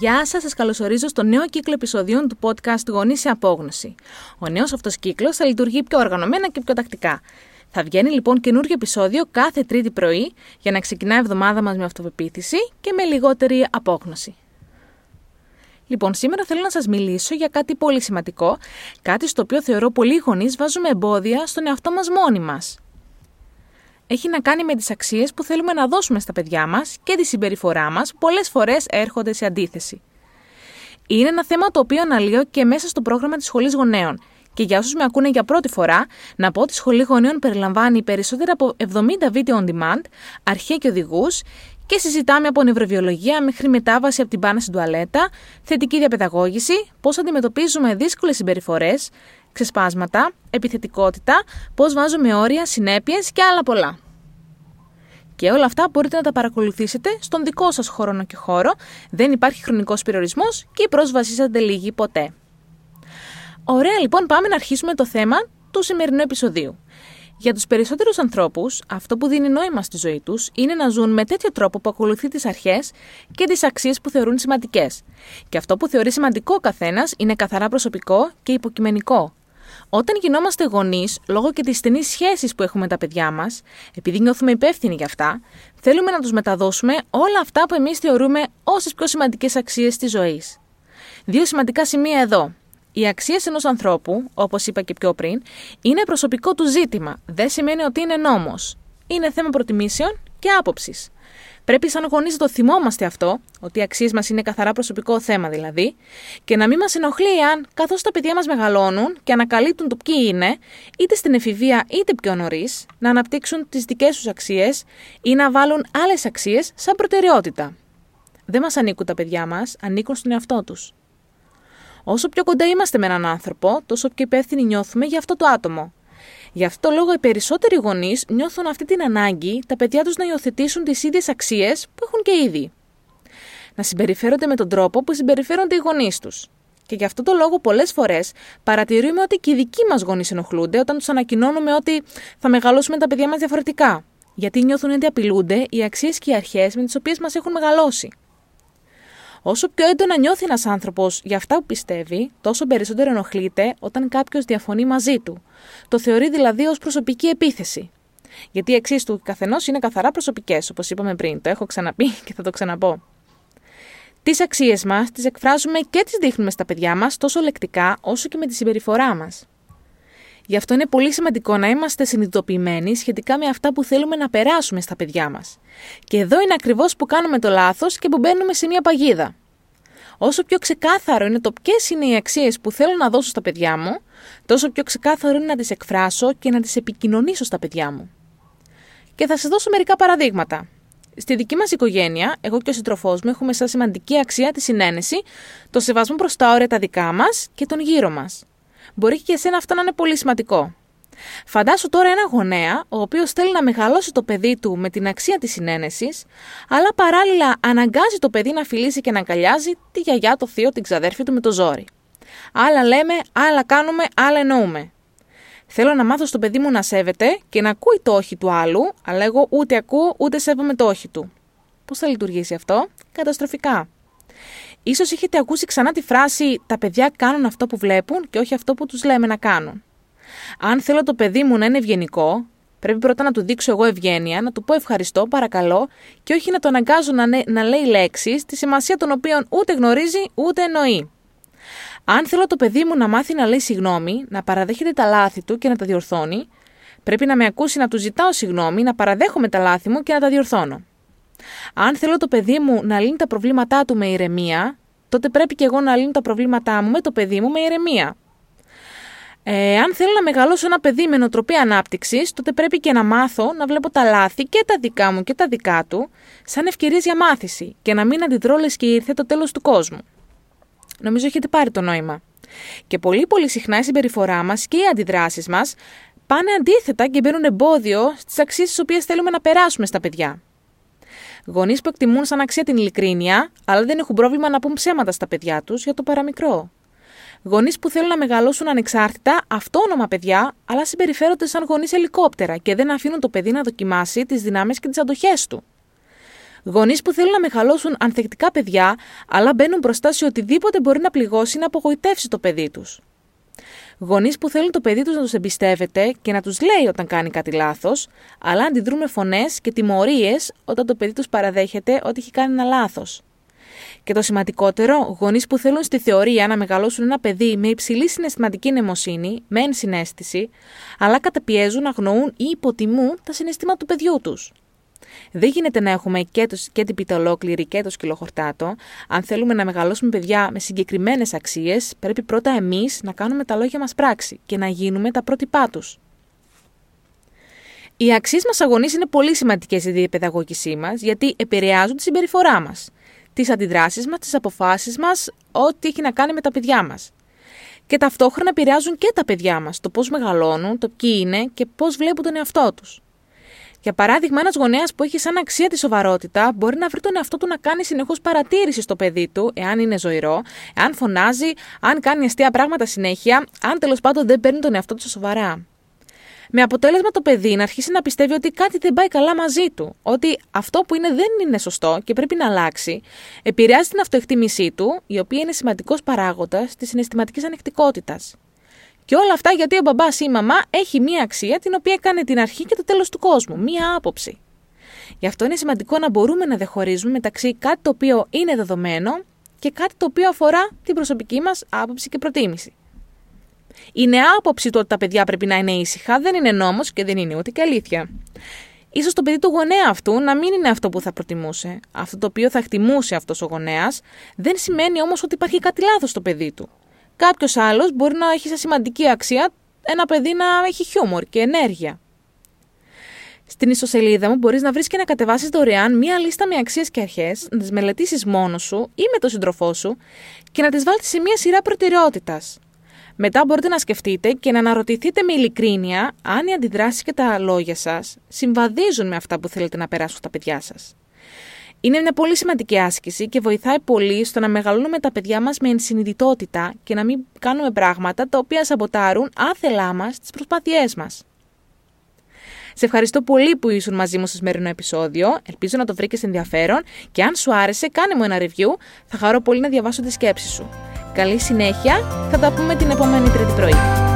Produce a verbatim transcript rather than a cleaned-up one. Γεια σας, σας καλωσορίζω στο νέο κύκλο επεισοδίων του podcast Γονείς σε Απόγνωση. Ο νέος αυτός κύκλος θα λειτουργεί πιο οργανωμένα και πιο τακτικά. Θα βγαίνει λοιπόν καινούργιο επεισόδιο κάθε Τρίτη πρωί για να ξεκινά η εβδομάδα μας με αυτοπεποίθηση και με λιγότερη απόγνωση. Λοιπόν, σήμερα θέλω να σας μιλήσω για κάτι πολύ σημαντικό, κάτι στο οποίο θεωρώ πολλοί γονείς βάζουμε εμπόδια στον εαυτό μας μόνοι μας. Έχει να κάνει με τις αξίες που θέλουμε να δώσουμε στα παιδιά μας και τη συμπεριφορά μας που πολλές φορές έρχονται σε αντίθεση. Είναι ένα θέμα το οποίο αναλύω και μέσα στο πρόγραμμα της Σχολής Γονέων. Και για όσους με ακούνε για πρώτη φορά, να πω ότι η Σχολή Γονέων περιλαμβάνει περισσότερα από εβδομήντα βίντεο on demand, αρχεία και οδηγούς, και συζητάμε από νευροβιολογία μέχρι μετάβαση από την μπάννα στην τουαλέτα, θετική διαπαιδαγώγηση, πώς αντιμετωπίζουμε δύσκολες συμπεριφορές, ξεσπάσματα, επιθετικότητα, πώς βάζουμε όρια, συνέπειες και άλλα πολλά. Και όλα αυτά μπορείτε να τα παρακολουθήσετε στον δικό σας χρόνο και χώρο, δεν υπάρχει χρονικός περιορισμός και η πρόσβασή σας δεν λύγει ποτέ. Ωραία, λοιπόν, πάμε να αρχίσουμε το θέμα του σημερινού επεισοδίου. Για τους περισσότερους ανθρώπους, αυτό που δίνει νόημα στη ζωή τους είναι να ζουν με τέτοιο τρόπο που ακολουθεί τις αρχές και τις αξίες που θεωρούν σημαντικές. Και αυτό που θεωρεί σημαντικό ο καθένας είναι καθαρά προσωπικό και υποκειμενικό. Όταν γινόμαστε γονείς, λόγω και της στενής σχέσης που έχουμε με τα παιδιά μας, επειδή νιώθουμε υπεύθυνοι για αυτά, θέλουμε να τους μεταδώσουμε όλα αυτά που εμείς θεωρούμε ως τις πιο σημαντικές αξίες της ζωής. Δύο σημαντικά σημεία εδώ. Οι αξίες ενός ανθρώπου, όπως είπα και πιο πριν, είναι προσωπικό του ζήτημα. Δεν σημαίνει ότι είναι νόμος. Είναι θέμα προτιμήσεων και άποψης. Πρέπει σαν γονείς να το θυμόμαστε αυτό, ότι οι αξίες μας είναι καθαρά προσωπικό θέμα δηλαδή, και να μην μας ενοχλεί αν, καθώς τα παιδιά μας μεγαλώνουν και ανακαλύπτουν το ποιοι είναι, είτε στην εφηβεία είτε πιο νωρίς, να αναπτύξουν τις δικές τους αξίες ή να βάλουν άλλες αξίες σαν προτεραιότητα. Δεν μας ανήκουν τα παιδιά μας, ανήκουν στον εαυτό τους. Όσο πιο κοντά είμαστε με έναν άνθρωπο, τόσο πιο υπεύθυνοι νιώθουμε για αυτό το άτομο. Γι' αυτό το λόγο οι περισσότεροι γονείς νιώθουν αυτή την ανάγκη τα παιδιά τους να υιοθετήσουν τις ίδιες αξίες που έχουν και ήδη. Να συμπεριφέρονται με τον τρόπο που συμπεριφέρονται οι γονείς τους. Και γι' αυτό το λόγο πολλές φορές παρατηρούμε ότι και οι δικοί μας γονείς ενοχλούνται όταν τους ανακοινώνουμε ότι θα μεγαλώσουμε τα παιδιά μας διαφορετικά. Γιατί νιώθουν ότι απειλούνται οι αξίες και οι αρχές με τις οποίες μας έχουν μεγαλώσει. Όσο πιο έντονα νιώθει ένας άνθρωπος για αυτά που πιστεύει, τόσο περισσότερο ενοχλείται όταν κάποιος διαφωνεί μαζί του. Το θεωρεί δηλαδή ως προσωπική επίθεση. Γιατί οι αξίες του καθενός είναι καθαρά προσωπικές, όπως είπαμε πριν. Το έχω ξαναπεί και θα το ξαναπώ. Τις αξίες μας τις εκφράζουμε και τις δείχνουμε στα παιδιά μας τόσο λεκτικά όσο και με τη συμπεριφορά μας. Γι' αυτό είναι πολύ σημαντικό να είμαστε συνειδητοποιημένοι σχετικά με αυτά που θέλουμε να περάσουμε στα παιδιά μας. Και εδώ είναι ακριβώς που κάνουμε το λάθος και που μπαίνουμε σε μια παγίδα. Όσο πιο ξεκάθαρο είναι το ποιες είναι οι αξίες που θέλω να δώσω στα παιδιά μου, τόσο πιο ξεκάθαρο είναι να τις εκφράσω και να τις επικοινωνήσω στα παιδιά μου. Και θα σας δώσω μερικά παραδείγματα. Στη δική μας οικογένεια, εγώ και ο σύντροφός μου έχουμε σαν σημαντική αξία τη συναίνεση, το σεβασμό προς τα όρια τα δικά μας και τον γύρω μας. Μπορεί και για σένα αυτό να είναι πολύ σημαντικό. Φαντάσου τώρα ένα γονέα, ο οποίος θέλει να μεγαλώσει το παιδί του με την αξία της συναίνεσης, αλλά παράλληλα αναγκάζει το παιδί να φιλήσει και να αγκαλιάζει τη γιαγιά, το θείο, την ξαδέρφη του με το ζόρι. Άλλα λέμε, άλλα κάνουμε, άλλα εννοούμε. Θέλω να μάθω στο παιδί μου να σέβεται και να ακούει το όχι του άλλου, αλλά εγώ ούτε ακούω ούτε σέβομαι το όχι του. Πώς θα λειτουργήσει αυτό? Καταστροφικά. Ίσως έχετε ακούσει ξανά τη φράση «Τα παιδιά κάνουν αυτό που βλέπουν και όχι αυτό που τους λέμε να κάνουν». Αν θέλω το παιδί μου να είναι ευγενικό, πρέπει πρώτα να του δείξω εγώ ευγένεια, να του πω ευχαριστώ, παρακαλώ, και όχι να το αναγκάζω να, ναι, να λέει λέξεις, τη σημασία των οποίων ούτε γνωρίζει ούτε εννοεί. Αν θέλω το παιδί μου να μάθει να λέει συγγνώμη, να παραδέχεται τα λάθη του και να τα διορθώνει, πρέπει να με ακούσει να του ζητάω συγγνώμη, να παραδέχομαι τα λάθη μου και να τα διορθώνω. Αν θέλω το παιδί μου να λύνει τα προβλήματά του με ηρεμία, τότε πρέπει και εγώ να λύνω τα προβλήματά μου με το παιδί μου με ηρεμία. Ε, αν θέλω να μεγαλώσω ένα παιδί με νοοτροπία ανάπτυξης, τότε πρέπει και να μάθω να βλέπω τα λάθη και τα δικά μου και τα δικά του, σαν ευκαιρίες για μάθηση και να μην αντιδρώ λες και ήρθε το τέλος του κόσμου. Νομίζω έχετε πάρει το νόημα. Και πολύ πολύ συχνά η συμπεριφορά μας και οι αντιδράσεις μας πάνε αντίθετα και μπαίνουν εμπόδιο στις αξίες τις οποίες θέλουμε να περάσουμε στα παιδιά. Γονείς που εκτιμούν σαν αξία την ειλικρίνεια, αλλά δεν έχουν πρόβλημα να πούν ψέματα στα παιδιά τους για το παραμικρό. Γονείς που θέλουν να μεγαλώσουν ανεξάρτητα, αυτόνομα παιδιά, αλλά συμπεριφέρονται σαν γονείς ελικόπτερα και δεν αφήνουν το παιδί να δοκιμάσει τις δυνάμεις και τις αντοχές του. Γονείς που θέλουν να μεγαλώσουν ανθεκτικά παιδιά, αλλά μπαίνουν μπροστά σε οτιδήποτε μπορεί να πληγώσει ή να απογοητεύσει το παιδί τους. Γονείς που θέλουν το παιδί τους να τους εμπιστεύεται και να τους λέει όταν κάνει κάτι λάθος, αλλά αντιδρούν με φωνές και τιμωρίες όταν το παιδί τους παραδέχεται ότι έχει κάνει ένα λάθος. Και το σημαντικότερο, γονείς που θέλουν στη θεωρία να μεγαλώσουν ένα παιδί με υψηλή συναισθηματική νοημοσύνη, με ενσυναίσθηση, αλλά καταπιέζουν, αγνοούν ή υποτιμούν τα συναισθήματα του παιδιού τους. Δεν γίνεται να έχουμε και, το, και την πίτα ολόκληρη και το σκυλοχορτάτο. Αν θέλουμε να μεγαλώσουμε παιδιά με συγκεκριμένες αξίες, πρέπει πρώτα εμείς να κάνουμε τα λόγια μας πράξη και να γίνουμε τα πρότυπά τους. Οι αξίες μας αγωνίες είναι πολύ σημαντικές στη διεπαιδαγώγησή μας, γιατί επηρεάζουν τη συμπεριφορά μας, τις αντιδράσεις μας, τις αποφάσεις μας, ό,τι έχει να κάνει με τα παιδιά μας. Και ταυτόχρονα επηρεάζουν και τα παιδιά μας, το πώς μεγαλώνουν, το ποιοι είναι και πώς βλέπουν τον εαυτό τους. Για παράδειγμα, ένας γονέας που έχει σαν αξία τη σοβαρότητα μπορεί να βρει τον εαυτό του να κάνει συνεχώς παρατήρηση στο παιδί του, εάν είναι ζωηρό, εάν φωνάζει, αν κάνει αστεία πράγματα συνέχεια, αν τέλος πάντων δεν παίρνει τον εαυτό του σοβαρά. Με αποτέλεσμα το παιδί να αρχίσει να πιστεύει ότι κάτι δεν πάει καλά μαζί του, ότι αυτό που είναι δεν είναι σωστό και πρέπει να αλλάξει, επηρεάζει την αυτοεκτίμησή του, η οποία είναι σημαντικός παράγοντας της συναισθηματικής ανεκτικότητας. Και όλα αυτά γιατί ο μπαμπάς ή η μαμά έχει μία αξία την οποία κάνει την αρχή και το τέλος του κόσμου, μία άποψη. Γι' αυτό είναι σημαντικό να μπορούμε να διαχωρίζουμε μεταξύ κάτι το οποίο είναι δεδομένο και κάτι το οποίο αφορά την προσωπική μας άποψη και προτίμηση. Είναι άποψη το ότι τα παιδιά πρέπει να είναι ήσυχα, δεν είναι νόμος και δεν είναι ούτε και αλήθεια. Ίσως το παιδί του γονέα αυτού να μην είναι αυτό που θα προτιμούσε, αυτό το οποίο θα εκτιμούσε αυτός ο γονέας, δεν σημαίνει όμως ότι υπάρχει κάτι λάθος στο παιδί του. Κάποιος άλλος μπορεί να έχει σαν σημαντική αξία ένα παιδί να έχει χιούμορ και ενέργεια. Στην ιστοσελίδα μου μπορείς να βρεις και να κατεβάσεις δωρεάν μία λίστα με αξίες και αρχές, να τις μελετήσεις μόνος σου ή με τον σύντροφό σου και να τις βάλεις σε μία σειρά προτεραιότητας. Μετά μπορείτε να σκεφτείτε και να αναρωτηθείτε με ειλικρίνεια αν οι αντιδράσεις και τα λόγια σας συμβαδίζουν με αυτά που θέλετε να περάσουν τα παιδιά σας. Είναι μια πολύ σημαντική άσκηση και βοηθάει πολύ στο να μεγαλώνουμε τα παιδιά μας με ενσυνειδητότητα και να μην κάνουμε πράγματα τα οποία σαμποτάρουν άθελά μας τις προσπάθειές μας. Σε ευχαριστώ πολύ που ήσουν μαζί μου στο σημερινό επεισόδιο, ελπίζω να το βρήκες ενδιαφέρον και αν σου άρεσε κάνε μου ένα review, θα χαρώ πολύ να διαβάσω τη σκέψη σου. Καλή συνέχεια, θα τα πούμε την επόμενη Τρίτη πρωί.